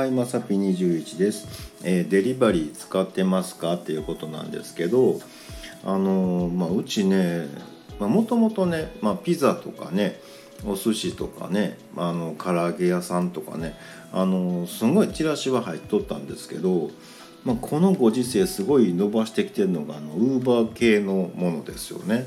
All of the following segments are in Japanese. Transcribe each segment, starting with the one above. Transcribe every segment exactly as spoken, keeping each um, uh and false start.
はい、まさぴにじゅういちです、えー、デリバリー使ってますかっていうことなんですけど、あのーまあ、うちね、もともとね、まあ、ピザとかね、お寿司とかね、あの唐揚げ屋さんとかね、あのー、すごいチラシは入っとったんですけど、まあ、このご時世すごい伸ばしてきてるのがあのウーバー系のものですよね。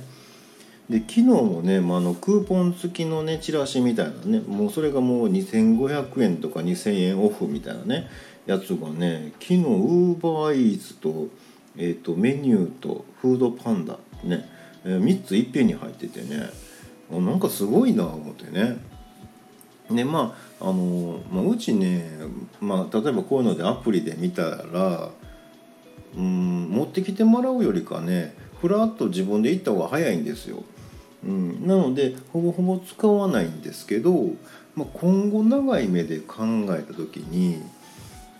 で昨日もね、まあ、あのクーポン付きの、ね、チラシみたいなね、もうそれがもうにせんごひゃくえんとかにせんえんオフみたいなねやつがね、昨日ウーバーイーツと、えーとメニューとフードパンダね、えー、みっついっぺんに入っててね、なんかすごいなぁ思ってね。でまあ、あのまあ、うちね、まあ、例えばこういうのでアプリで見たら、うん、持ってきてもらうよりかね、ふらっと自分で行った方が早いんですよ。うん、なのでほぼほぼ使わないんですけど、まあ、今後長い目で考えた時に、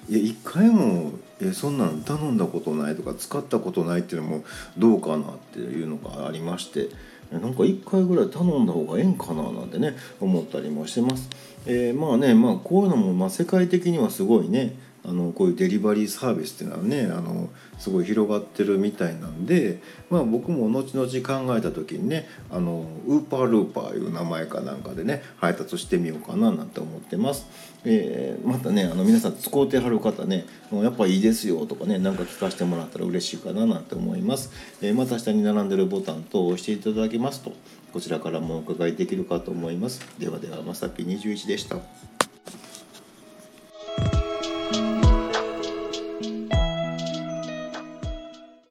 いや一回もえそんなの頼んだことないとか使ったことないっていうのもどうかなっていうのがありまして、なんか一回ぐらい頼んだ方がええんかななんてね思ったりもしてます。えー、まあね、まあこういうのもまあ世界的にはすごいね、あのこういうデリバリーサービスっていうのはね、あのすごい広がってるみたいなんで、まあ、僕も後々考えた時にね、あのウーパールーパーいう名前かなんかでね配達してみようかななんて思ってます。えー、またね、あの皆さん使うてはる方ね、やっぱいいですよとかね、なんか聞かせてもらったら嬉しいかななんて思います。えー、また下に並んでるボタン等を押していただきますと、こちらからもお伺いできるかと思います。ではでは、まさぴにじゅういちでした。